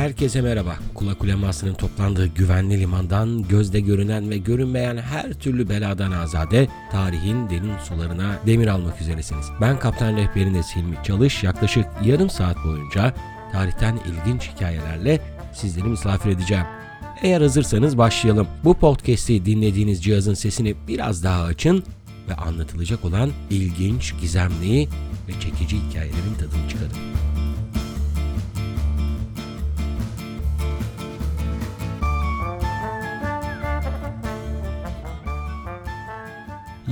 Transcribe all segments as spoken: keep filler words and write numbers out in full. Herkese merhaba. Kula Kuleması'nın toplandığı güvenli limandan gözde görünen ve görünmeyen her türlü beladan azade tarihin derin sularına demir almak üzeresiniz. Ben kaptan rehberiniz Hilmi Çalış. Yaklaşık yarım saat boyunca tarihten ilginç hikayelerle sizleri misafir edeceğim. Eğer hazırsanız başlayalım. Bu podcast'i dinlediğiniz cihazın sesini biraz daha açın ve anlatılacak olan ilginç, gizemli ve çekici hikayelerin tadını çıkarın.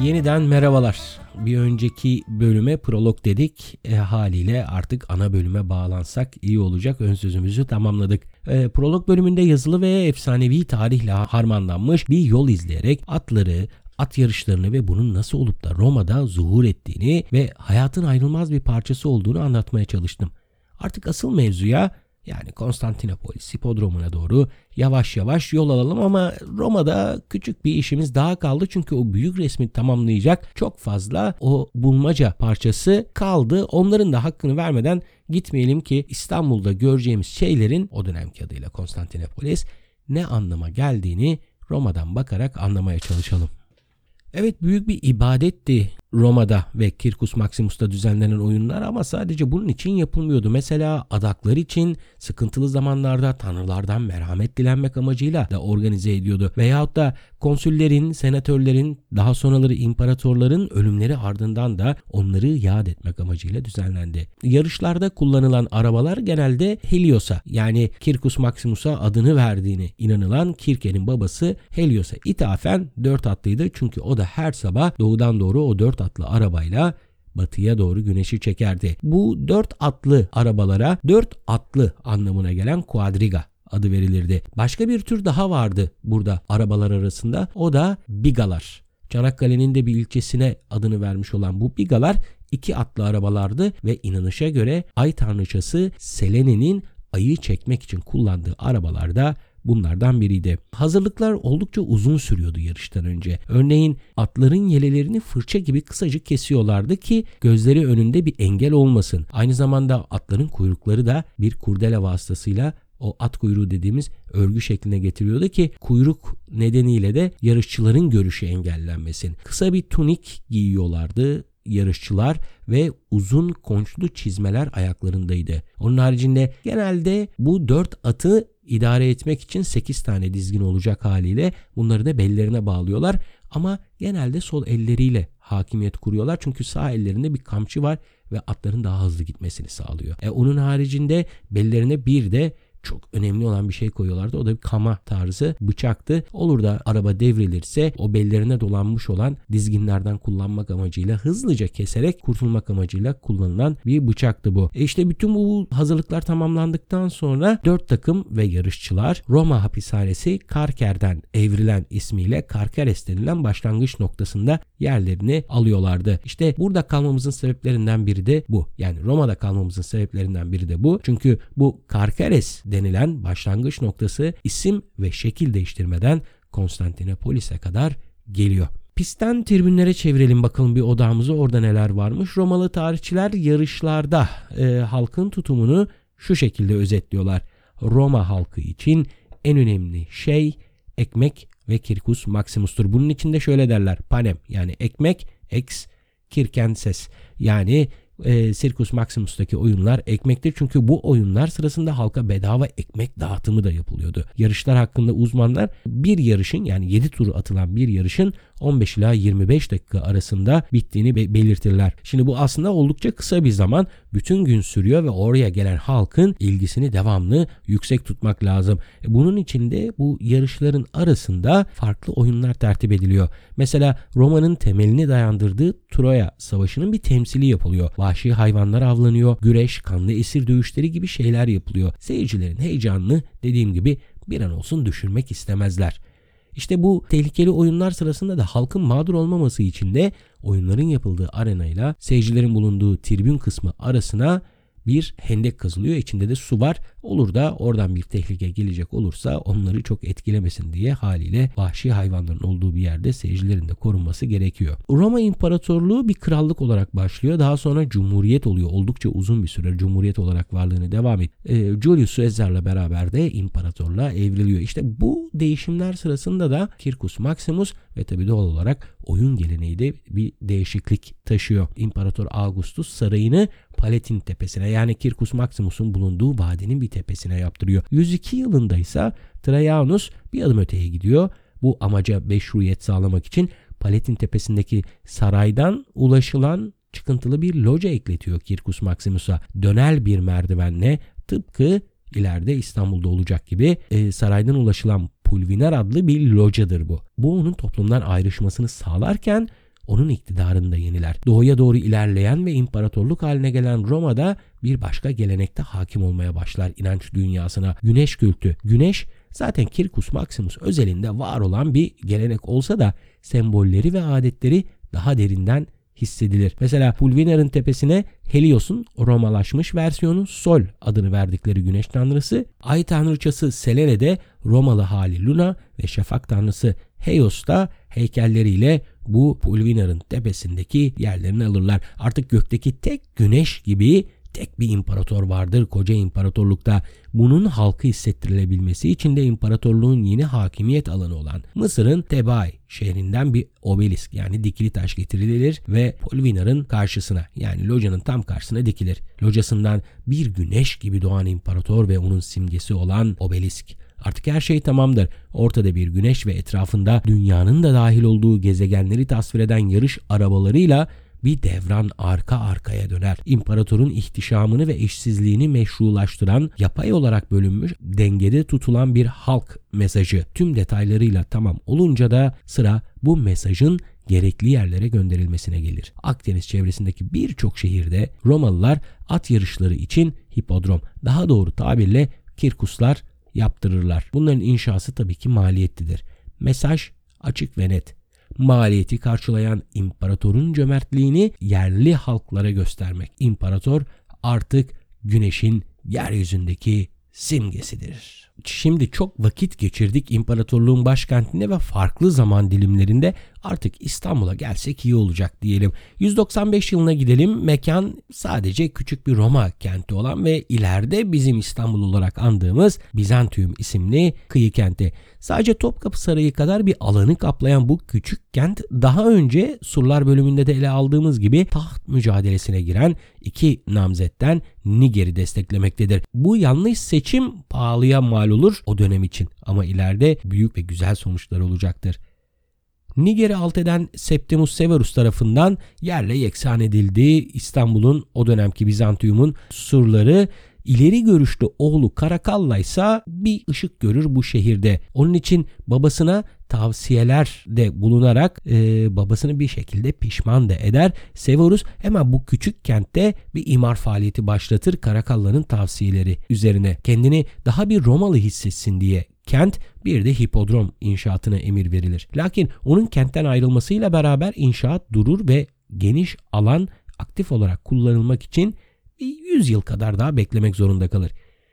Yeniden merhabalar. Bir önceki bölüme prolog dedik. E, haliyle artık ana bölüme bağlansak iyi olacak. Ön sözümüzü tamamladık. E, prolog bölümünde yazılı ve efsanevi tarihle harmanlanmış bir yol izleyerek atları, at yarışlarını ve bunun nasıl olup da Roma'da zuhur ettiğini ve hayatın ayrılmaz bir parçası olduğunu anlatmaya çalıştım. Artık asıl mevzuya, yani Konstantinopolis hipodromuna doğru yavaş yavaş yol alalım ama Roma'da küçük bir işimiz daha kaldı. Çünkü o büyük resmi tamamlayacak çok fazla o bulmaca parçası kaldı. Onların da hakkını vermeden gitmeyelim ki İstanbul'da göreceğimiz şeylerin o dönemki adıyla Konstantinopolis ne anlama geldiğini Roma'dan bakarak anlamaya çalışalım. Evet, büyük bir ibadetti Roma'da ve Circus Maximus'ta düzenlenen oyunlar ama sadece bunun için yapılmıyordu. Mesela adaklar için sıkıntılı zamanlarda tanrılardan merhamet dilenmek amacıyla da organize ediyordu. Veyahut da konsüllerin, senatörlerin, daha sonraları imparatorların ölümleri ardından da onları yad etmek amacıyla düzenlendi. Yarışlarda kullanılan arabalar genelde Helios'a, yani Circus Maximus'a adını verdiğini inanılan Kirke'nin babası Helios'a ithafen dört atlıydı. Çünkü o da her sabah doğudan doğru o dört atlı arabayla batıya doğru güneşi çekerdi. Bu dört atlı arabalara dört atlı anlamına gelen quadriga adı verilirdi. Başka bir tür daha vardı burada arabalar arasında. O da bigalar. Çanakkale'nin de bir ilçesine adını vermiş olan bu bigalar iki atlı arabalardı ve inanışa göre ay tanrıçası Selene'nin ayı çekmek için kullandığı arabalarda bunlardan biriydi. Hazırlıklar oldukça uzun sürüyordu yarıştan önce. Örneğin atların yelelerini fırça gibi kısacık kesiyorlardı ki gözleri önünde bir engel olmasın. Aynı zamanda atların kuyrukları da bir kurdele vasıtasıyla o at kuyruğu dediğimiz örgü şekline getiriyordu ki kuyruk nedeniyle de yarışçıların görüşü engellenmesin. Kısa bir tunik giyiyorlardı yarışçılar ve uzun konçlu çizmeler ayaklarındaydı. Onun haricinde genelde bu dört atı İdare etmek için sekiz tane dizgin olacak haliyle bunları da bellerine bağlıyorlar ama genelde sol elleriyle hakimiyet kuruyorlar çünkü sağ ellerinde bir kamçı var ve atların daha hızlı gitmesini sağlıyor. E onun haricinde bellerine bir de çok önemli olan bir şey koyuyorlardı. O da bir kama tarzı bıçaktı. Olur da araba devrilirse o bellerine dolanmış olan dizginlerden kullanmak amacıyla hızlıca keserek kurtulmak amacıyla kullanılan bir bıçaktı bu. E işte bütün bu hazırlıklar tamamlandıktan sonra dört takım ve yarışçılar Roma hapishanesi Carceres'den evrilen ismiyle Carceres denilen başlangıç noktasında yerlerini alıyorlardı. İşte burada kalmamızın sebeplerinden biri de bu. Yani Roma'da kalmamızın sebeplerinden biri de bu. Çünkü bu Carceres denilen başlangıç noktası isim ve şekil değiştirmeden Konstantinopolis'e kadar geliyor. Pistten tribünlere çevirelim bakalım bir odamızı, orada neler varmış. Romalı tarihçiler yarışlarda e, halkın tutumunu şu şekilde özetliyorlar. Roma halkı için en önemli şey ekmek ve Circus Maximus'tur. Bunun için de şöyle derler: panem, yani ekmek, ex kirkenses, yani E, Circus Maximus'taki oyunlar ekmektir. Çünkü bu oyunlar sırasında halka bedava ekmek dağıtımı da yapılıyordu. Yarışlar hakkında uzmanlar bir yarışın, yani yedi turu atılan bir yarışın on beş ila yirmi beş dakika arasında bittiğini be- belirtirler. Şimdi bu aslında oldukça kısa bir zaman. Bütün gün sürüyor ve oraya gelen halkın ilgisini devamlı yüksek tutmak lazım. E, bunun için de bu yarışların arasında farklı oyunlar tertip ediliyor. Mesela Roma'nın temelini dayandırdığı Troya Savaşı'nın bir temsili yapılıyor. Vahşi hayvanlar avlanıyor, güreş, kanlı esir dövüşleri gibi şeyler yapılıyor. Seyircilerin heyecanını dediğim gibi bir an olsun düşürmek istemezler. İşte bu tehlikeli oyunlar sırasında da halkın mağdur olmaması için de oyunların yapıldığı arenayla seyircilerin bulunduğu tribün kısmı arasına bir hendek kazılıyor. İçinde de su var Olur da oradan bir tehlike gelecek olursa onları çok etkilemesin diye haliyle vahşi hayvanların olduğu bir yerde seyircilerin de korunması gerekiyor. Roma İmparatorluğu bir krallık olarak başlıyor. Daha sonra cumhuriyet oluyor. Oldukça uzun bir süre cumhuriyet olarak varlığını devam et. E, Julius Caesar'la beraber de imparatorluğa evriliyor. İşte bu değişimler sırasında da Circus Maximus ve tabi doğal olarak oyun geleneği de bir değişiklik taşıyor. İmparator Augustus sarayını Palatin tepesine yani Circus Maximus'un bulunduğu vadinin bir tepesine yaptırıyor. yüz iki yılında ise Traianus bir adım öteye gidiyor. Bu amaca meşruiyet sağlamak için Palatin tepesindeki saraydan ulaşılan çıkıntılı bir loca ekletiyor Circus Maximus'a. Dönel bir merdivenle tıpkı ileride İstanbul'da olacak gibi e, saraydan ulaşılan Pulvinar adlı bir locadır bu. Bu onun toplumdan ayrışmasını sağlarken onun iktidarını da yeniler. Doğuya doğru ilerleyen ve imparatorluk haline gelen Roma'da bir başka gelenekte hakim olmaya başlar inanç dünyasına. Güneş kültü. Güneş zaten Circus Maximus özelinde var olan bir gelenek olsa da sembolleri ve adetleri daha derinden hissedilir. Mesela Pulvinar'ın tepesine Helios'un Romalaşmış versiyonu Sol adını verdikleri güneş tanrısı, ay tanrıçası Selene de Romalı hali Luna ve şafak tanrısı Helios da heykelleriyle bu Pulvinar'ın tepesindeki yerlerini alırlar. Artık gökteki tek güneş gibi tek bir imparator vardır koca imparatorlukta. Bunun halkı hissettirilebilmesi için de imparatorluğun yeni hakimiyet alanı olan Mısır'ın Tebai şehrinden bir obelisk yani dikili taş getirilir ve Pulvinar'ın karşısına yani locanın tam karşısına dikilir. Locasından bir güneş gibi doğan imparator ve onun simgesi olan obelisk. Artık her şey tamamdır. Ortada bir güneş ve etrafında dünyanın da dahil olduğu gezegenleri tasvir eden yarış arabalarıyla bir devran arka arkaya döner. İmparatorun ihtişamını ve eşsizliğini meşrulaştıran, yapay olarak bölünmüş, dengede tutulan bir halk mesajı. Tüm detaylarıyla tamam olunca da sıra bu mesajın gerekli yerlere gönderilmesine gelir. Akdeniz çevresindeki birçok şehirde Romalılar at yarışları için hipodrom, daha doğru tabirle kirkuslar yaptırırlar. Bunların inşası tabii ki maliyetlidir. Mesaj açık ve net. Maliyeti karşılayan imparatorun cömertliğini yerli halklara göstermek. İmparator artık güneşin yeryüzündeki simgesidir. Şimdi çok vakit geçirdik imparatorluğun başkentinde ve farklı zaman dilimlerinde artık İstanbul'a gelsek iyi olacak diyelim. yüz doksan beş yılına gidelim. Mekan sadece küçük bir Roma kenti olan ve ileride bizim İstanbul olarak andığımız Bizansiyum isimli kıyı kenti. Sadece Topkapı Sarayı kadar bir alanı kaplayan bu küçük kent daha önce surlar bölümünde de ele aldığımız gibi taht mücadelesine giren iki namzetten Niger'i desteklemektedir. Bu yanlış seçim pahalıya mal olur o dönem için ama ileride büyük ve güzel sonuçlar olacaktır. Niger'i alt eden Septimius Severus tarafından yerle yeksan edildi. İstanbul'un o dönemki Bizantiyum'un surları. İleri görüşlü oğlu Karakalla ise bir ışık görür bu şehirde. Onun için babasına tavsiyeler de bulunarak e, babasını bir şekilde pişman da eder. Severus hemen bu küçük kentte bir imar faaliyeti başlatır Karakalla'nın tavsiyeleri üzerine. Kendini daha bir Romalı hissetsin diye kent bir de hipodrom inşaatına emir verilir. Lakin onun kentten ayrılmasıyla beraber inşaat durur ve geniş alan aktif olarak kullanılmak için yüz yıl kadar daha beklemek zorunda kalır.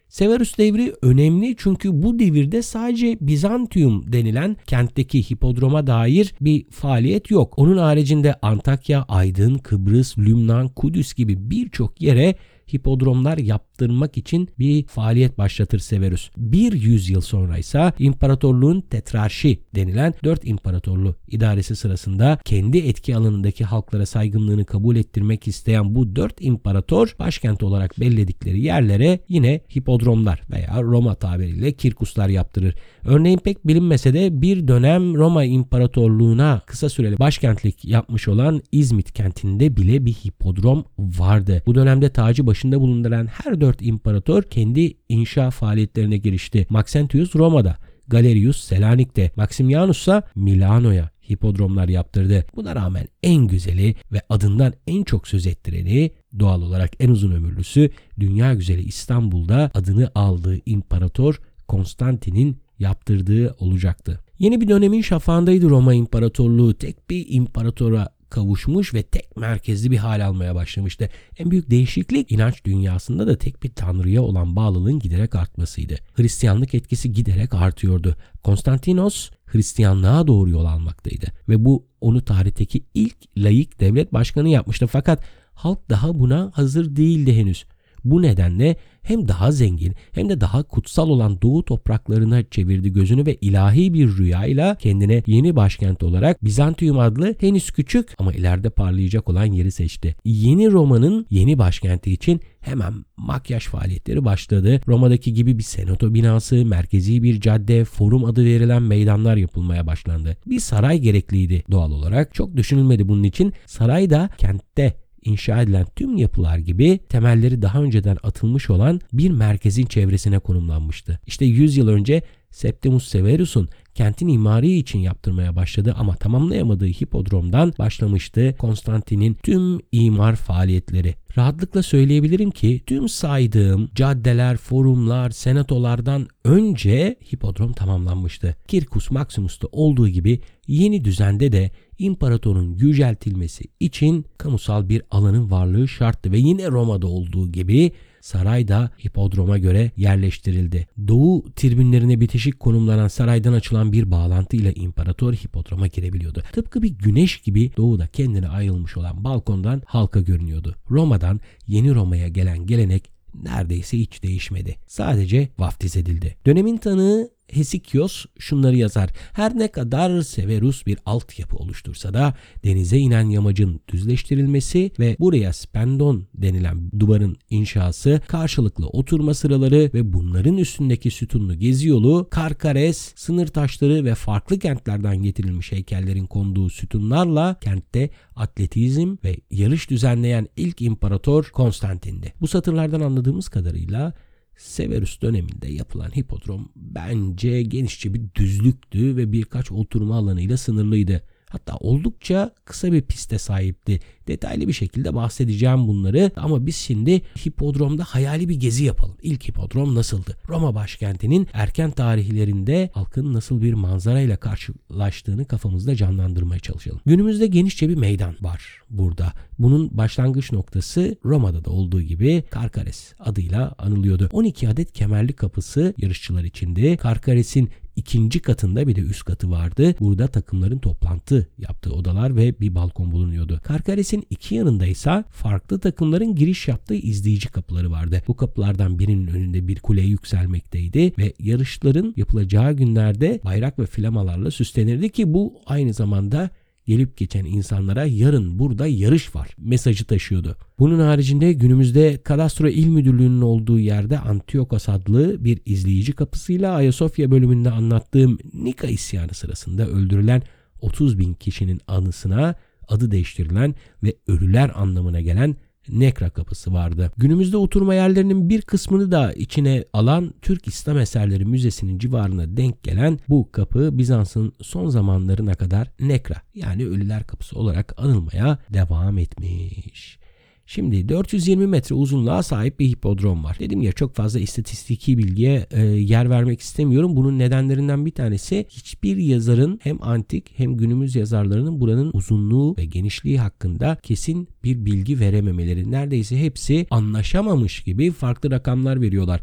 Severus devri önemli çünkü bu devirde sadece Bizantiyum denilen kentteki hipodroma dair bir faaliyet yok. Onun haricinde Antakya, Aydın, Kıbrıs, Lübnan, Kudüs gibi birçok yere hipodromlar yaptırmak için bir faaliyet başlatır Severus. Bir yüzyıl sonra ise imparatorluğun tetrarşi denilen dört imparatorlu idaresi sırasında kendi etki alanındaki halklara saygınlığını kabul ettirmek isteyen bu dört imparator başkent olarak belirledikleri yerlere yine hipodromlar veya Roma tabiriyle kirkuslar yaptırır. Örneğin pek bilinmese de bir dönem Roma İmparatorluğu'na kısa süreli başkentlik yapmış olan İzmit kentinde bile bir hipodrom vardı. Bu dönemde tacı başında bulunduran her dört imparator kendi inşa faaliyetlerine girişti. Maxentius Roma'da, Galerius Selanik'te, Maximianus ise Milano'ya hipodromlar yaptırdı. Buna rağmen en güzeli ve adından en çok söz ettireni, doğal olarak en uzun ömürlüsü, dünya güzeli İstanbul'da adını aldığı imparator Konstantin'in yaptırdığı olacaktı. Yeni bir dönemin şafağındaydı Roma İmparatorluğu. Tek bir imparatora kavuşmuş ve tek merkezli bir hal almaya başlamıştı. En büyük değişiklik inanç dünyasında da tek bir tanrıya olan bağlılığın giderek artmasıydı. Hristiyanlık etkisi giderek artıyordu. Konstantinos Hristiyanlığa doğru yol almaktaydı ve bu onu tarihteki ilk laik devlet başkanı yapmıştı, fakat halk daha buna hazır değildi henüz. Bu nedenle hem daha zengin hem de daha kutsal olan doğu topraklarına çevirdi gözünü ve ilahi bir rüyayla kendine yeni başkent olarak Bizansiyum adlı henüz küçük ama ileride parlayacak olan yeri seçti. Yeni Roma'nın yeni başkenti için hemen makyaj faaliyetleri başladı. Roma'daki gibi bir senato binası, merkezi bir cadde, forum adı verilen meydanlar yapılmaya başlandı. Bir saray gerekliydi doğal olarak. Çok düşünülmedi bunun için. Saray da kentte İnşa edilen tüm yapılar gibi temelleri daha önceden atılmış olan bir merkezin çevresine konumlanmıştı. İşte yüz yıl önce Septimius Severus'un kentin imari için yaptırmaya başladı ama tamamlayamadığı hipodromdan başlamıştı Konstantin'in tüm imar faaliyetleri. Rahatlıkla söyleyebilirim ki tüm saydığım caddeler, forumlar, senatolardan önce hipodrom tamamlanmıştı. Circus Maximus'ta olduğu gibi yeni düzende de imparatorun yüceltilmesi için kamusal bir alanın varlığı şarttı ve yine Roma'da olduğu gibi saray da hipodroma göre yerleştirildi. Doğu tribünlerine bitişik konumlanan saraydan açılan bir bağlantıyla imparator hipodroma girebiliyordu. Tıpkı bir güneş gibi doğuda kendine ayrılmış olan balkondan halka görünüyordu. Roma'dan yeni Roma'ya gelen gelenek neredeyse hiç değişmedi. Sadece vaftiz edildi. Dönemin tanığı Hesychios şunları yazar. Her ne kadar Severus bir altyapı oluştursa da denize inen yamacın düzleştirilmesi ve buraya spendon denilen duvarın inşası, karşılıklı oturma sıraları ve bunların üstündeki sütunlu gezi yolu, Carceres, sınır taşları ve farklı kentlerden getirilmiş heykellerin konduğu sütunlarla kentte atletizm ve yarış düzenleyen ilk imparator Konstantin'di. Bu satırlardan anladığımız kadarıyla Severus döneminde yapılan hipodrom bence genişçe bir düzlüktü ve birkaç oturma alanıyla sınırlıydı. Hatta oldukça kısa bir piste sahipti. Detaylı bir şekilde bahsedeceğim bunları ama biz şimdi hipodromda hayali bir gezi yapalım. İlk hipodrom nasıldı? Roma başkentinin erken tarihlerinde halkın nasıl bir manzarayla karşılaştığını kafamızda canlandırmaya çalışalım. Günümüzde genişçe bir meydan var burada. Bunun başlangıç noktası Roma'da da olduğu gibi Carceres adıyla anılıyordu. on iki adet kemerli kapısı yarışçılar içindi. Carceres'in İkinci katında bir de üst katı vardı. Burada takımların toplantı yaptığı odalar ve bir balkon bulunuyordu. Carceres'in iki yanında ise farklı takımların giriş yaptığı izleyici kapıları vardı. Bu kapılardan birinin önünde bir kule yükselmekteydi ve yarışların yapılacağı günlerde bayrak ve flamalarla süslenirdi ki bu aynı zamanda gelip geçen insanlara yarın burada yarış var mesajı taşıyordu. Bunun haricinde günümüzde Kadastro İl Müdürlüğü'nün olduğu yerde Antiochos adlı bir izleyici kapısıyla Ayasofya bölümünde anlattığım Nika isyanı sırasında öldürülen otuz bin kişinin anısına adı değiştirilen ve ölüler anlamına gelen Nekra kapısı vardı. Günümüzde oturma yerlerinin bir kısmını da içine alan Türk İslam Eserleri Müzesi'nin civarına denk gelen bu kapı Bizans'ın son zamanlarına kadar Nekra yani ölüler kapısı olarak anılmaya devam etmiş. Şimdi dört yüz yirmi metre uzunluğa sahip bir hipodrom var. Dedim ya çok fazla istatistiki bilgiye e, yer vermek istemiyorum. Bunun nedenlerinden bir tanesi hiçbir yazarın hem antik hem günümüz yazarlarının buranın uzunluğu ve genişliği hakkında kesin bir bilgi verememeleri. Neredeyse hepsi anlaşamamış gibi farklı rakamlar veriyorlar.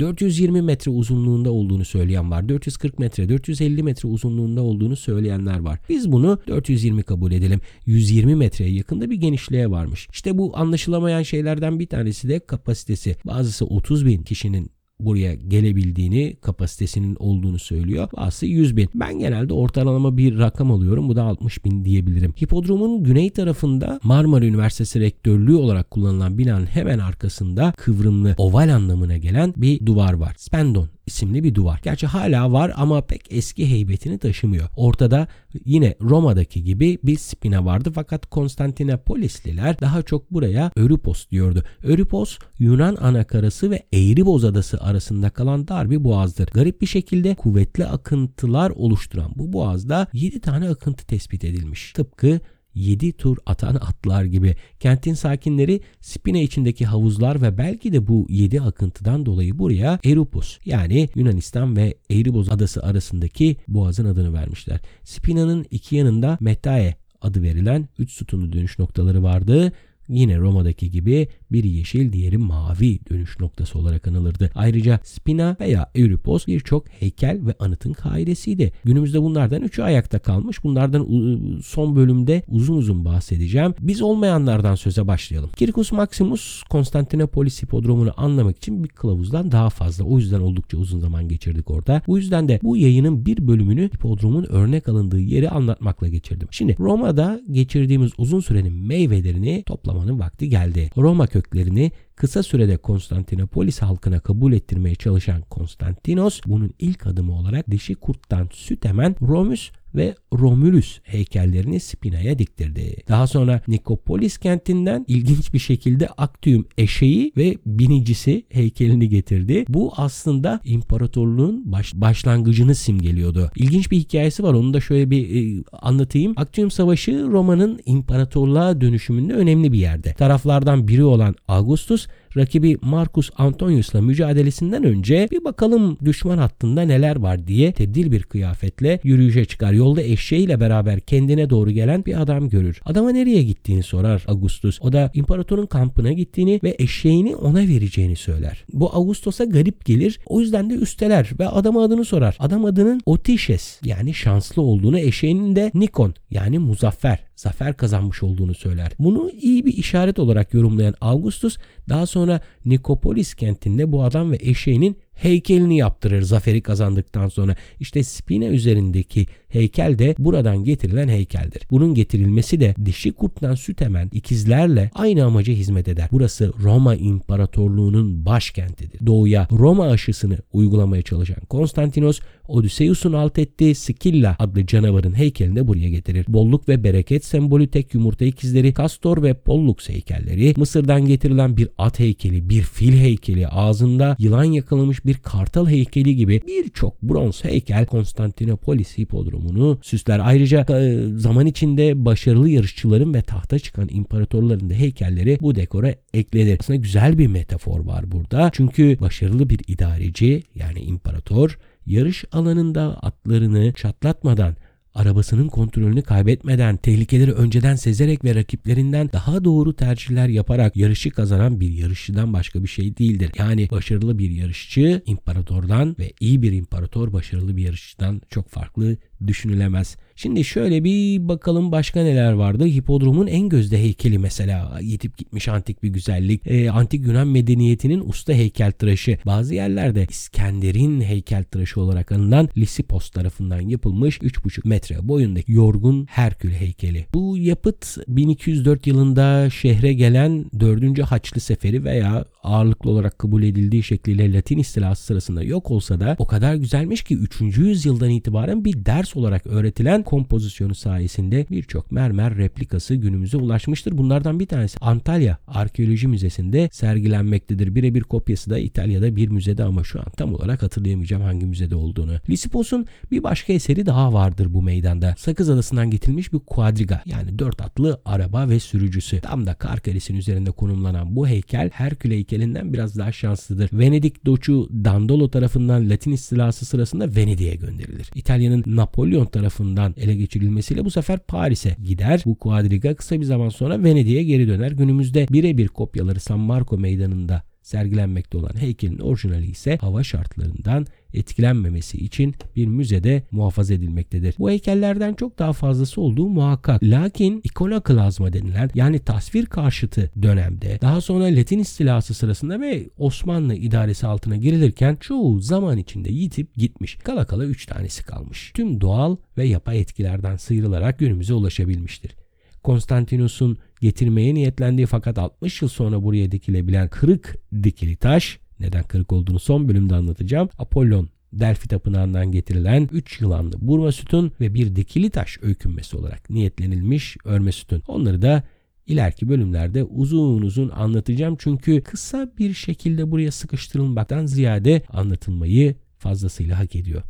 dört yüz yirmi metre uzunluğunda olduğunu söyleyen var. dört yüz kırk metre, dört yüz elli metre uzunluğunda olduğunu söyleyenler var. Biz bunu dört yüz yirmi kabul edelim. yüz yirmi metreye yakında bir genişliğe varmış. İşte bu anlaşılamayan şeylerden bir tanesi de kapasitesi. Bazısı otuz bin kişinin buraya gelebildiğini, kapasitesinin olduğunu söylüyor. Bazısı yüz bin. Ben genelde ortalama bir rakam alıyorum. Bu da altmış bin diyebilirim. Hipodromun güney tarafında Marmara Üniversitesi Rektörlüğü olarak kullanılan binanın hemen arkasında kıvrımlı oval anlamına gelen bir duvar var. Spendon isimli bir duvar. Gerçi hala var ama pek eski heybetini taşımıyor. Ortada yine Roma'daki gibi bir spina vardı fakat Konstantinopolisliler daha çok buraya Euripos diyordu. Euripos Yunan anakarası ve Eğriboz adası arasında kalan dar bir boğazdır. Garip bir şekilde kuvvetli akıntılar oluşturan bu boğazda yedi tane akıntı tespit edilmiş. Tıpkı yedi tur atan atlar gibi. Kentin sakinleri Spine içindeki havuzlar ve belki de bu yedi akıntıdan dolayı buraya Euripos yani Yunanistan ve Eğriboz adası arasındaki boğazın adını vermişler. Spina'nın iki yanında Metae adı verilen üç sütunlu dönüş noktaları vardı. Yine Roma'daki gibi biri yeşil, diğeri mavi dönüş noktası olarak anılırdı. Ayrıca Spina veya Euripos birçok heykel ve anıtın kairesiydi. Günümüzde bunlardan üçü ayakta kalmış. Bunlardan son bölümde uzun uzun bahsedeceğim. Biz olmayanlardan söze başlayalım. Circus Maximus, Konstantinopolis hipodromunu anlamak için bir kılavuzdan daha fazla. O yüzden oldukça uzun zaman geçirdik orada. Bu yüzden de bu yayının bir bölümünü hipodromun örnek alındığı yeri anlatmakla geçirdim. Şimdi Roma'da geçirdiğimiz uzun sürenin meyvelerini toplamak vakti geldi. Roma köklerini kısa sürede Konstantinopolis halkına kabul ettirmeye çalışan Konstantinos, bunun ilk adımı olarak dişi kurttan süt emen Romulus ve Romulus heykellerini Spina'ya diktirdi. Daha sonra Nikopolis kentinden ilginç bir şekilde Actium eşeği ve binicisi heykelini getirdi. Bu aslında imparatorluğun baş, başlangıcını simgeliyordu. İlginç bir hikayesi var. Onu da şöyle bir e, anlatayım. Actium Savaşı Roma'nın imparatorluğa dönüşümünde önemli bir yerde. Taraflardan biri olan Augustus, rakibi Marcus Antonius'la mücadelesinden önce bir bakalım düşman hattında neler var diye tebdil bir kıyafetle yürüyüşe çıkar. Yolda eşeğiyle beraber kendine doğru gelen bir adam görür. Adama nereye gittiğini sorar Augustus. O da imparatorun kampına gittiğini ve eşeğini ona vereceğini söyler. Bu Augustus'a garip gelir. O yüzden de üsteler ve adama adını sorar. Adam adının Otişes, yani şanslı olduğunu, eşeğinin de Nikon, yani muzaffer, zafer kazanmış olduğunu söyler. Bunu iyi bir işaret olarak yorumlayan Augustus daha sonra Nikopolis kentinde bu adam ve eşeğinin heykelini yaptırır zaferi kazandıktan sonra. İşte Spina üzerindeki heykel de buradan getirilen heykeldir. Bunun getirilmesi de dişi kurttan süt emen ikizlerle aynı amaca hizmet eder. Burası Roma İmparatorluğu'nun başkentidir. Doğuya Roma aşısını uygulamaya çalışan Konstantinos, Odysseus'un alt ettiği Scylla adlı canavarın heykelini de buraya getirir. Bolluk ve bereket sembolü tek yumurta ikizleri, Kastor ve Pollux heykelleri, Mısır'dan getirilen bir at heykeli, bir fil heykeli, ağzında yılan yakalamış bir kartal heykeli gibi birçok bronz heykel Konstantinopolis hipodromunu süsler. Ayrıca zaman içinde başarılı yarışçıların ve tahta çıkan imparatorların da heykelleri bu dekora eklenir. Aslında güzel bir metafor var burada. Çünkü başarılı bir idareci, yani imparator, yarış alanında atlarını çatlatmadan, arabasının kontrolünü kaybetmeden, tehlikeleri önceden sezerek ve rakiplerinden daha doğru tercihler yaparak yarışı kazanan bir yarışçıdan başka bir şey değildir. Yani başarılı bir yarışçı imparatordan ve iyi bir imparator başarılı bir yarışçıdan çok farklı düşünülemez. Şimdi şöyle bir bakalım başka neler vardı. Hipodromun en gözde heykeli mesela. Yetip gitmiş antik bir güzellik. Ee, antik Yunan medeniyetinin usta heykeltıraşı. Bazı yerlerde İskender'in heykeltıraşı olarak anılan Lisipos tarafından yapılmış üç buçuk metre boyundaki yorgun Herkül heykeli. Bu yapıt bin iki yüz dört yılında şehre gelen dördüncü Haçlı Seferi veya ağırlıklı olarak kabul edildiği şekliyle Latin istilası sırasında yok olsa da o kadar güzelmiş ki üçüncü yüzyıldan itibaren bir ders olarak öğretilen kompozisyonu sayesinde birçok mermer replikası günümüze ulaşmıştır. Bunlardan bir tanesi Antalya Arkeoloji Müzesi'nde sergilenmektedir. Birebir kopyası da İtalya'da bir müzede, ama şu an tam olarak hatırlayamayacağım hangi müzede olduğunu. Lisipos'un bir başka eseri daha vardır bu meydanda. Sakız Adası'ndan getirilmiş bir quadriga, yani dört atlı araba ve sürücüsü. Tam da Carceres'in üzerinde konumlanan bu heykel Herkül heykelinden biraz daha şanslıdır. Venedik doçu Dandolo tarafından Latin istilası sırasında Venedik'e gönderilir. İtalya'nın Napolyon tarafından ele geçirilmesiyle bu sefer Paris'e gider. Bu kuadriga kısa bir zaman sonra Venedik'e geri döner. Günümüzde birebir kopyaları San Marco meydanında sergilenmekte olan heykelin orijinali ise hava şartlarından etkilenmemesi için bir müzede muhafaza edilmektedir. Bu heykellerden çok daha fazlası olduğu muhakkak. Lakin ikonoklazma denilen, yani tasvir karşıtı dönemde, daha sonra Latin istilası sırasında ve Osmanlı idaresi altına girilirken çoğu zaman içinde yitip gitmiş. Kala kala üç tanesi kalmış. Tüm doğal ve yapay etkilerden sıyrılarak günümüze ulaşabilmiştir. Konstantinos'un getirmeye niyetlendiği fakat altmış yıl sonra buraya dikilebilen kırık dikili taş, neden kırık olduğunu son bölümde anlatacağım, Apollon Delfi Tapınağı'ndan getirilen üç yılanlı burma sütun ve bir dikili taş öykünmesi olarak niyetlenilmiş örme sütun. Onları da İleriki bölümlerde uzun uzun anlatacağım, çünkü kısa bir şekilde buraya sıkıştırılmaktan ziyade anlatılmayı fazlasıyla hak ediyor.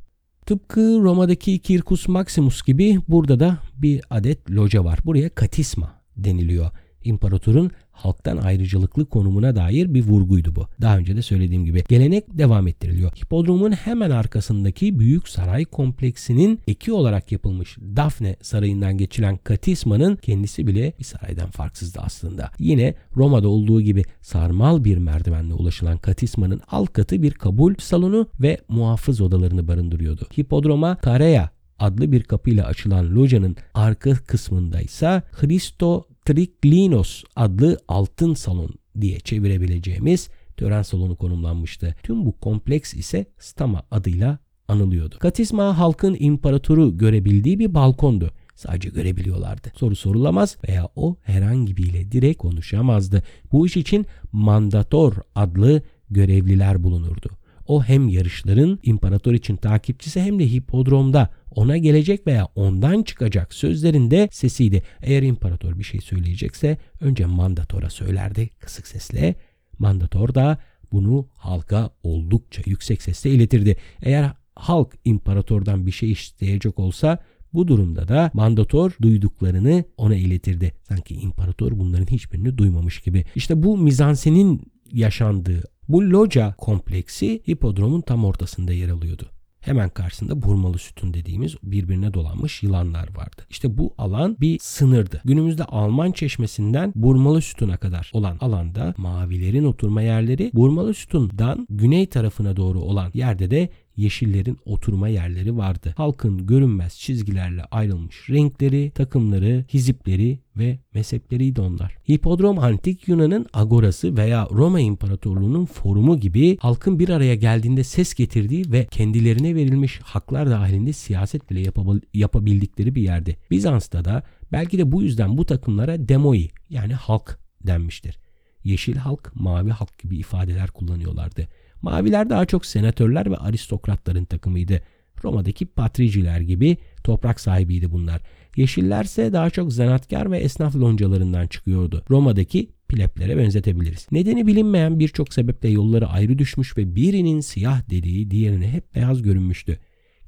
Tıpkı Roma'daki Circus Maximus gibi burada da bir adet loca var. Buraya Katisma deniliyor. İmparatorun halktan ayrıcalıklı konumuna dair bir vurguydu bu. Daha önce de söylediğim gibi gelenek devam ettiriliyor. Hipodromun hemen arkasındaki büyük saray kompleksinin eki olarak yapılmış Dafne sarayından geçilen Katisma'nın kendisi bile bir saraydan farksızdı aslında. Yine Roma'da olduğu gibi sarmal bir merdivenle ulaşılan Katisma'nın alt katı bir kabul salonu ve muhafız odalarını barındırıyordu. Hipodroma Kareia adlı bir kapıyla açılan locanın arka kısmında ise Hristo Triklinos adlı altın salon diye çevirebileceğimiz tören salonu konumlanmıştı. Tüm bu kompleks ise Stama adıyla anılıyordu. Katisma halkın imparatoru görebildiği bir balkondu. Sadece görebiliyorlardı. Soru sorulamaz veya o herhangi biriyle direkt konuşamazdı. Bu iş için mandator adlı görevliler bulunurdu. O hem yarışların imparator için takipçisi hem de hipodromda ona gelecek veya ondan çıkacak sözlerin de sesiydi. Eğer imparator bir şey söyleyecekse önce mandatora söylerdi kısık sesle. Mandator da bunu halka oldukça yüksek sesle iletirdi. Eğer halk imparatordan bir şey isteyecek olsa bu durumda da mandator duyduklarını ona iletirdi. Sanki imparator bunların hiçbirini duymamış gibi. İşte bu mizansenin yaşandığı bu loca kompleksi hipodromun tam ortasında yer alıyordu. Hemen karşısında burmalı sütun dediğimiz birbirine dolanmış yılanlar vardı. İşte bu alan bir sınırdı. Günümüzde Alman Çeşmesi'nden burmalı sütuna kadar olan alanda mavilerin oturma yerleri, burmalı sütundan güney tarafına doğru olan yerde de yeşillerin oturma yerleri vardı. Halkın görünmez çizgilerle ayrılmış renkleri, takımları, hizipleri ve mezhepleriydi onlar. Hipodrom antik Yunan'ın agorası veya Roma İmparatorluğu'nun forumu gibi halkın bir araya geldiğinde ses getirdiği ve kendilerine verilmiş haklar dahilinde siyaset bile yapabildikleri bir yerdi. Bizans'ta da belki de bu yüzden bu takımlara demoi yani halk denmiştir. Yeşil halk, mavi halk gibi ifadeler kullanıyorlardı. Maviler daha çok senatörler ve aristokratların takımıydı. Roma'daki patriciler gibi toprak sahibiydi bunlar. Yeşillerse daha çok zanaatkar ve esnaf loncalarından çıkıyordu. Roma'daki pleplere benzetebiliriz. Nedeni bilinmeyen birçok sebeple yolları ayrı düşmüş ve birinin siyah dediği diğerine hep beyaz görünmüştü.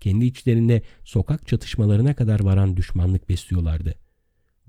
Kendi içlerinde sokak çatışmalarına kadar varan düşmanlık besliyorlardı.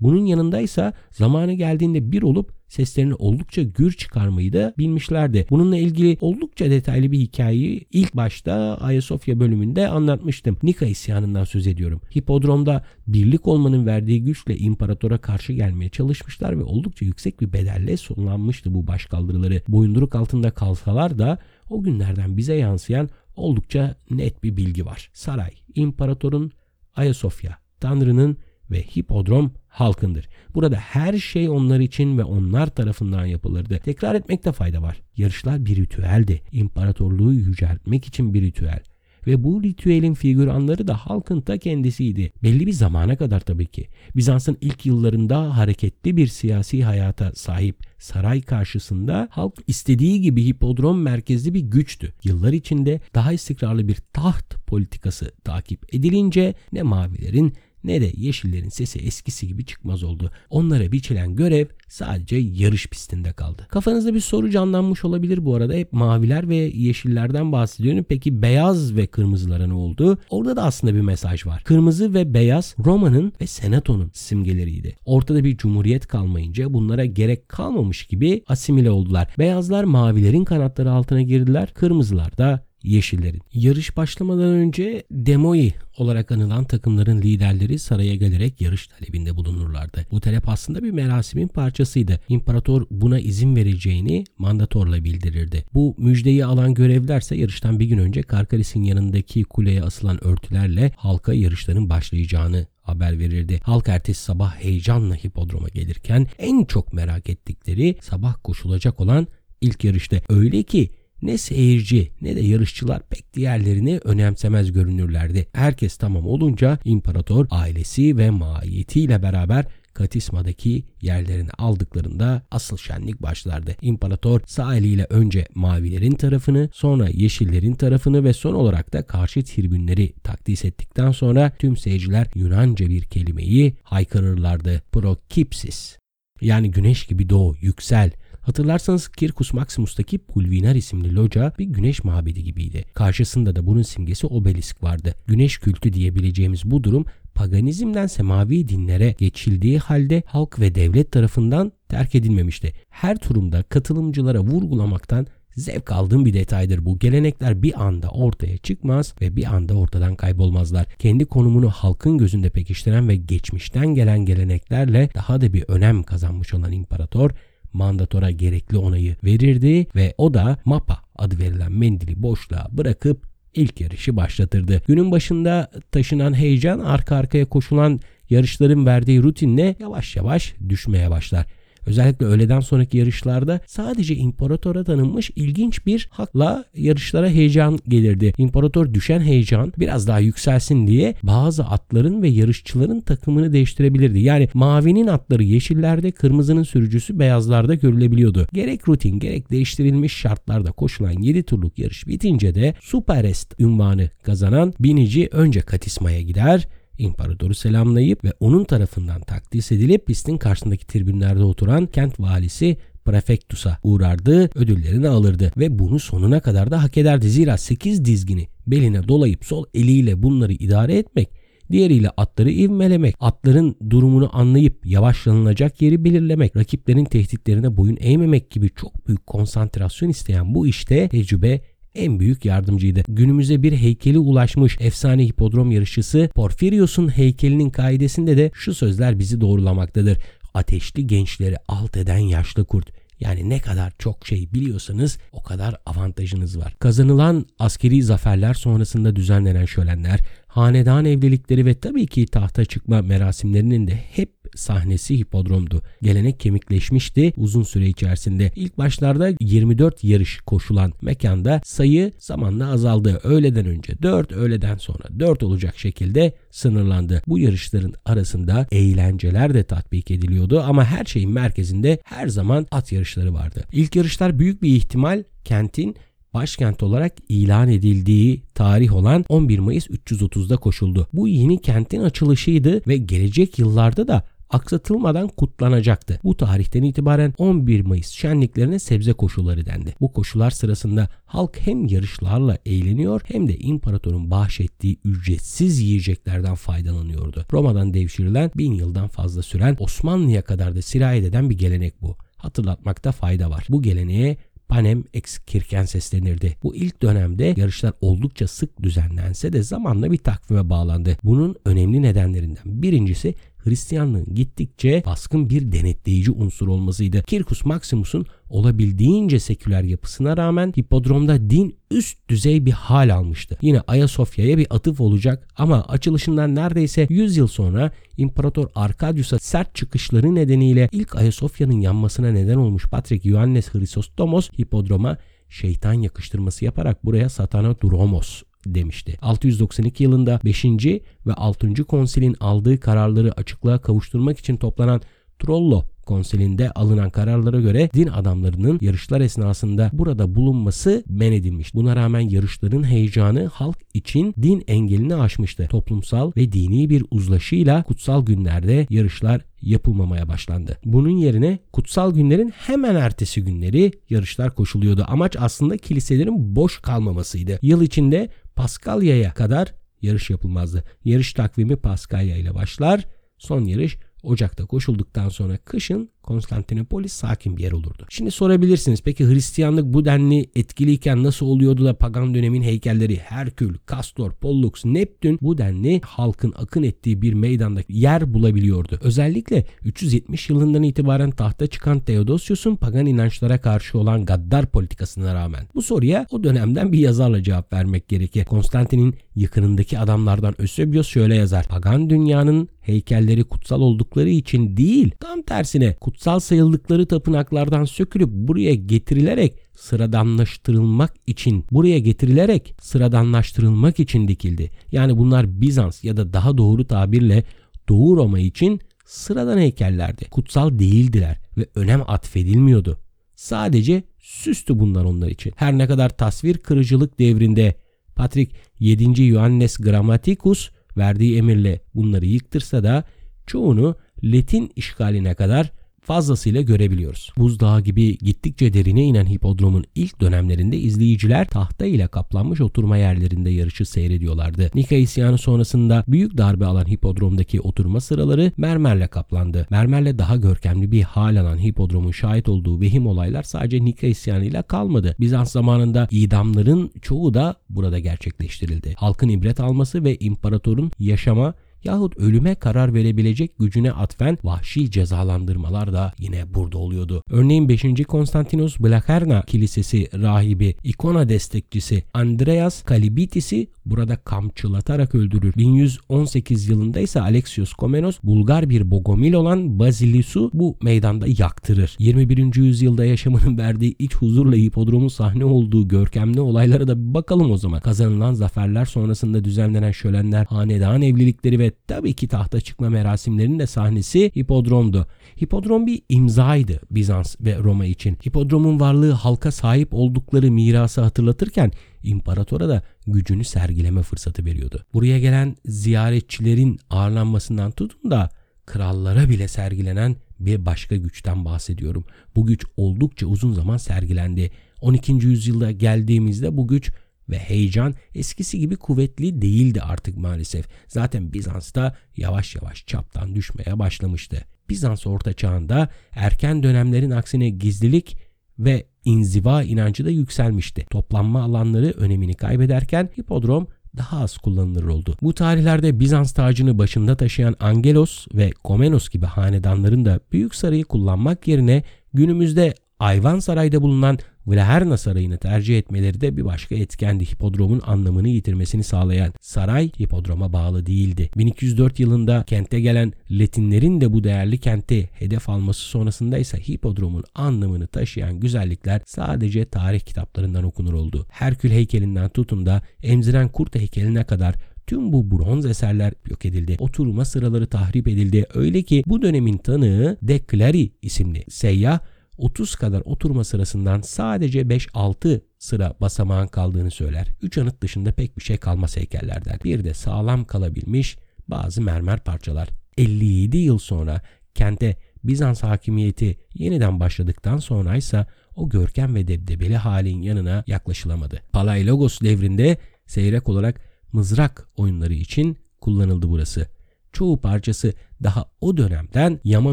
Bunun yanındaysa zamanı geldiğinde bir olup seslerini oldukça gür çıkarmayı da bilmişlerdi. Bununla ilgili oldukça detaylı bir hikayeyi ilk başta Ayasofya bölümünde anlatmıştım. Nika isyanından söz ediyorum. Hipodromda birlik olmanın verdiği güçle imparatora karşı gelmeye çalışmışlar ve oldukça yüksek bir bedelle sonlanmıştı bu başkaldırıları. Boyunduruk altında kalsalar da o günlerden bize yansıyan oldukça net bir bilgi var. Saray, imparatorun, Ayasofya, Tanrı'nın ve hipodrom halkındır. Burada her şey onlar için ve onlar tarafından yapılırdı. Tekrar etmekte fayda var. Yarışlar bir ritüeldi. İmparatorluğu yüceltmek için bir ritüel. Ve bu ritüelin figüranları da halkın ta kendisiydi. Belli bir zamana kadar tabii ki. Bizans'ın ilk yıllarında hareketli bir siyasi hayata sahip saray karşısında halk istediği gibi hipodrom merkezli bir güçtü. Yıllar içinde daha istikrarlı bir taht politikası takip edilince ne mavilerin ne de yeşillerin sesi eskisi gibi çıkmaz oldu. Onlara biçilen görev sadece yarış pistinde kaldı. Kafanızda bir soru canlanmış olabilir bu arada. Hep maviler ve yeşillerden bahsediyorum. Peki beyaz ve kırmızılara ne oldu? Orada da aslında bir mesaj var. Kırmızı ve beyaz Roma'nın ve Senato'nun simgeleriydi. Ortada bir cumhuriyet kalmayınca bunlara gerek kalmamış gibi asimile oldular. Beyazlar mavilerin kanatları altına girdiler. Kırmızılar da yeşillerin. Yarış başlamadan önce demoi olarak anılan takımların liderleri saraya gelerek yarış talebinde bulunurlardı. Bu talep aslında bir merasimin parçasıydı. İmparator buna izin vereceğini mandatorla bildirirdi. Bu müjdeyi alan görevlerse yarıştan bir gün önce Carceres'in yanındaki kuleye asılan örtülerle halka yarışların başlayacağını haber verirdi. Halk ertesi sabah heyecanla hipodroma gelirken en çok merak ettikleri sabah koşulacak olan ilk yarıştı. Öyle ki ne seyirci ne de yarışçılar pek diğerlerini önemsemez görünürlerdi. Herkes tamam olunca imparator ailesi ve mahiyetiyle beraber Katisma'daki yerlerini aldıklarında asıl şenlik başlardı. İmparator sağ eliyle önce mavilerin tarafını, sonra yeşillerin tarafını ve son olarak da karşı tribünleri takdis ettikten sonra tüm seyirciler Yunanca bir kelimeyi haykırırlardı. Prokipsis yani güneş gibi doğ, yüksel. Hatırlarsanız Circus Maximus'taki Pulvinar isimli loca bir güneş mabedi gibiydi. Karşısında da bunun simgesi obelisk vardı. Güneş kültü diyebileceğimiz bu durum paganizmden semavi dinlere geçildiği halde halk ve devlet tarafından terk edilmemişti. Her turumda katılımcılara vurgulamaktan zevk aldığım bir detaydır bu. Gelenekler bir anda ortaya çıkmaz ve bir anda ortadan kaybolmazlar. Kendi konumunu halkın gözünde pekiştiren ve geçmişten gelen geleneklerle daha da bir önem kazanmış olan imparator, mandatora gerekli onayı verirdi ve o da mapa adı verilen mendili boşluğa bırakıp ilk yarışı başlatırdı. Günün başında taşınan heyecan arka arkaya koşulan yarışların verdiği rutinle yavaş yavaş düşmeye başlar. Özellikle öğleden sonraki yarışlarda sadece imparatora tanınmış ilginç bir hakla yarışlara heyecan gelirdi. İmparator düşen heyecan biraz daha yükselsin diye bazı atların ve yarışçıların takımını değiştirebilirdi. Yani mavinin atları yeşillerde, kırmızının sürücüsü beyazlarda görülebiliyordu. Gerek rutin gerek değiştirilmiş şartlarda koşulan yedi turluk yarış bitince de Superest unvanı kazanan binici önce Katisma'ya gider, İmparatoru selamlayıp ve onun tarafından takdis edilip pistin karşısındaki tribünlerde oturan kent valisi Prefektus'a uğrardı, ödüllerini alırdı ve bunu sonuna kadar da hak ederdi. Zira sekiz dizgini beline dolayıp sol eliyle bunları idare etmek, diğeriyle atları ivmelemek, atların durumunu anlayıp yavaşlanılacak yeri belirlemek, rakiplerin tehditlerine boyun eğmemek gibi çok büyük konsantrasyon isteyen bu işte tecrübe en büyük yardımcıydı. Günümüze bir heykeli ulaşmış efsane hipodrom yarışçısı Porfirios'un heykelinin kaidesinde de şu sözler bizi doğrulamaktadır. Ateşli gençleri alt eden yaşlı kurt. Yani ne kadar çok şey biliyorsanız o kadar avantajınız var. Kazanılan askeri zaferler sonrasında düzenlenen şölenler, hanedan evlilikleri ve tabii ki tahta çıkma merasimlerinin de hep sahnesi hipodromdu. Gelenek kemikleşmişti uzun süre içerisinde. İlk başlarda yirmi dört yarış koşulan mekanda sayı zamanla azaldı. Öğleden önce dört, öğleden sonra dört olacak şekilde sınırlandı. Bu yarışların arasında eğlenceler de tatbik ediliyordu ama her şeyin merkezinde her zaman at yarışları vardı. İlk yarışlar büyük bir ihtimal kentin başkent olarak ilan edildiği tarih olan on bir Mayıs üç yüz otuzda koşuldu. Bu yeni kentin açılışıydı ve gelecek yıllarda da aksatılmadan kutlanacaktı. Bu tarihten itibaren on bir Mayıs şenliklerine sebze koşuları dendi. Bu koşular sırasında halk hem yarışlarla eğleniyor hem de imparatorun bahşettiği ücretsiz yiyeceklerden faydalanıyordu. Roma'dan devşirilen, bin yıldan fazla süren, Osmanlı'ya kadar da sirayet eden bir gelenek bu. Hatırlatmakta fayda var. Bu geleneğe panem ekskirkenses denirdi. Bu ilk dönemde yarışlar oldukça sık düzenlense de zamanla bir takvime bağlandı. Bunun önemli nedenlerinden birincisi Hristiyanlığın gittikçe baskın bir denetleyici unsur olmasıydı. Circus Maximus'un olabildiğince seküler yapısına rağmen hipodromda din üst düzey bir hal almıştı. Yine Ayasofya'ya bir atıf olacak ama açılışından neredeyse yüz yıl sonra İmparator Arkadius'a sert çıkışları nedeniyle ilk Ayasofya'nın yanmasına neden olmuş Patrik Ioannes Hristostomos hipodroma şeytan yakıştırması yaparak buraya Satana Dromos demişti. altı yüz doksan iki yılında beşinci ve altıncı konsilin aldığı kararları açıklığa kavuşturmak için toplanan Trollo konsilinde alınan kararlara göre din adamlarının yarışlar esnasında burada bulunması men edilmişti. Buna rağmen yarışların heyecanı halk için din engelini aşmıştı. Toplumsal ve dini bir uzlaşıyla kutsal günlerde yarışlar yapılmamaya başlandı. Bunun yerine kutsal günlerin hemen ertesi günleri yarışlar koşuluyordu. Amaç aslında kiliselerin boş kalmamasıydı. Yıl içinde Paskalya'ya kadar yarış yapılmazdı. Yarış takvimi Paskalya ile başlar. Son yarış Ocak'ta koşulduktan sonra kışın Konstantinopolis sakin bir yer olurdu. Şimdi sorabilirsiniz, peki Hristiyanlık bu denli etkiliyken nasıl oluyordu da pagan dönemin heykelleri Herkül, Kastor, Pollux, Neptün bu denli halkın akın ettiği bir meydanda yer bulabiliyordu? Özellikle üç yüz yetmiş yılından itibaren tahta çıkan Theodosius'un pagan inançlara karşı olan gaddar politikasına rağmen. Bu soruya o dönemden bir yazarla cevap vermek gerekir. Konstantin'in yakınındaki adamlardan Eusebius şöyle yazar. Pagan dünyanın heykelleri kutsal oldukları için değil, tam tersine kutsal sayıldıkları tapınaklardan sökülüp buraya getirilerek sıradanlaştırılmak için buraya getirilerek sıradanlaştırılmak için dikildi. Yani bunlar Bizans ya da daha doğru tabirle Doğu Roma için sıradan heykellerdi. Kutsal değildiler ve önem atfedilmiyordu. Sadece süstü bunlar onlar için. Her ne kadar tasvir kırıcılık devrinde Patrik yedinci Ioannes Grammaticus verdiği emirle bunları yıktırsa da çoğunu Latin işgaline kadar fazlasıyla görebiliyoruz. Buzdağı gibi gittikçe derine inen hipodromun ilk dönemlerinde izleyiciler tahta ile kaplanmış oturma yerlerinde yarışı seyrediyorlardı. Nika isyanı sonrasında büyük darbe alan hipodromdaki oturma sıraları mermerle kaplandı. Mermerle daha görkemli bir hal alan hipodromun şahit olduğu vehim olaylar sadece Nika isyanıyla kalmadı. Bizans zamanında idamların çoğu da burada gerçekleştirildi. Halkın ibret alması ve imparatorun yaşama yahut ölüme karar verebilecek gücüne atfen vahşi cezalandırmalar da yine burada oluyordu. Örneğin beşinci Konstantinos Blakerna Kilisesi rahibi, ikona destekçisi Andreas Kalibitis'i burada kamçılatarak öldürür. bin yüz on sekiz yılında ise Alexios Komnenos Bulgar bir bogomil olan Bazilis'u bu meydanda yaktırır. yirmi birinci yüzyılda yaşamının verdiği iç huzurla hipodromun sahne olduğu görkemli olaylara da bir bakalım o zaman. Kazanılan zaferler sonrasında düzenlenen şölenler, hanedan evlilikleri ve tabii ki tahta çıkma merasimlerinin de sahnesi hipodromdu. Hipodrom bir imzaydı Bizans ve Roma için. Hipodromun varlığı halka sahip oldukları mirası hatırlatırken imparatora da gücünü sergileme fırsatı veriyordu. Buraya gelen ziyaretçilerin ağırlanmasından tutun da krallara bile sergilenen bir başka güçten bahsediyorum. Bu güç oldukça uzun zaman sergilendi. on ikinci yüzyılda geldiğimizde bu güç ve heyecan eskisi gibi kuvvetli değildi artık maalesef. Zaten Bizans'ta yavaş yavaş çaptan düşmeye başlamıştı. Bizans Orta Çağı'nda erken dönemlerin aksine gizlilik ve inziva inancı da yükselmişti. Toplanma alanları önemini kaybederken hipodrom daha az kullanılır oldu. Bu tarihlerde Bizans tacını başında taşıyan Angelos ve Komnenos gibi hanedanların da büyük sarayı kullanmak yerine günümüzde Ayvansaray'da bulunan Vlaherna Sarayı'nı tercih etmeleri de bir başka etkendi. Hipodromun anlamını yitirmesini sağlayan saray hipodroma bağlı değildi. bin iki yüz dört yılında kente gelen Latinlerin de bu değerli kenti hedef alması sonrasında ise hipodromun anlamını taşıyan güzellikler sadece tarih kitaplarından okunur oldu. Herkül heykelinden tutun da emziren kurt heykeline kadar tüm bu bronz eserler yok edildi. Oturma sıraları tahrip edildi. Öyle ki bu dönemin tanığı De Clary isimli seyyah otuz kadar oturma sırasından sadece beş altı sıra basamağın kaldığını söyler. üç anıt dışında pek bir şey kalmaz heykellerden. Bir de sağlam kalabilmiş bazı mermer parçalar. elli yedi yıl sonra kente Bizans hakimiyeti yeniden başladıktan sonra ise o görkem ve debdebeli halin yanına yaklaşılamadı. Palaiologos devrinde seyrek olarak mızrak oyunları için kullanıldı burası. Çoğu parçası daha o dönemden yama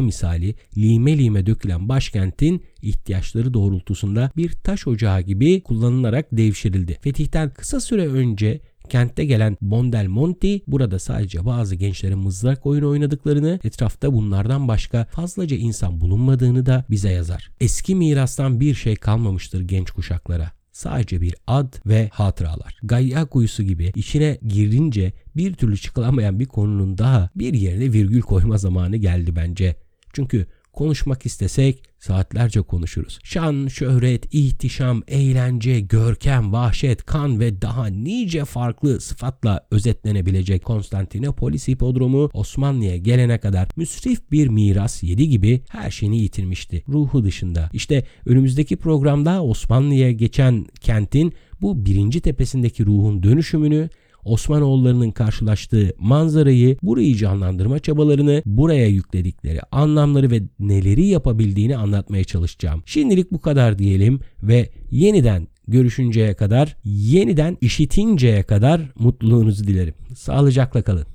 misali lime lime dökülen başkentin ihtiyaçları doğrultusunda bir taş ocağı gibi kullanılarak devşirildi. Fetihten kısa süre önce kente gelen Bondelmonti burada sadece bazı gençlerin mızrak oyunu oynadıklarını, etrafta bunlardan başka fazlaca insan bulunmadığını da bize yazar. Eski mirastan bir şey kalmamıştır genç kuşaklara. Sadece bir ad ve hatıralar. Gayya kuyusu gibi içine girince bir türlü çıkılamayan bir konunun daha bir yerine virgül koyma zamanı geldi bence. Çünkü konuşmak istesek saatlerce konuşuruz. Şan, şöhret, ihtişam, eğlence, görkem, vahşet, kan ve daha nice farklı sıfatla özetlenebilecek Konstantinopolis hipodromu Osmanlı'ya gelene kadar müsrif bir miras yedi gibi her şeyini yitirmişti. Ruhu dışında. İşte önümüzdeki programda Osmanlı'ya geçen kentin bu birinci tepesindeki ruhun dönüşümünü, Osmanoğullarının karşılaştığı manzarayı, burayı canlandırma çabalarını, buraya yükledikleri anlamları ve neleri yapabildiğini anlatmaya çalışacağım. Şimdilik bu kadar diyelim ve yeniden görüşünceye kadar, yeniden işitinceye kadar mutluluğunuzu dilerim. Sağlıcakla kalın.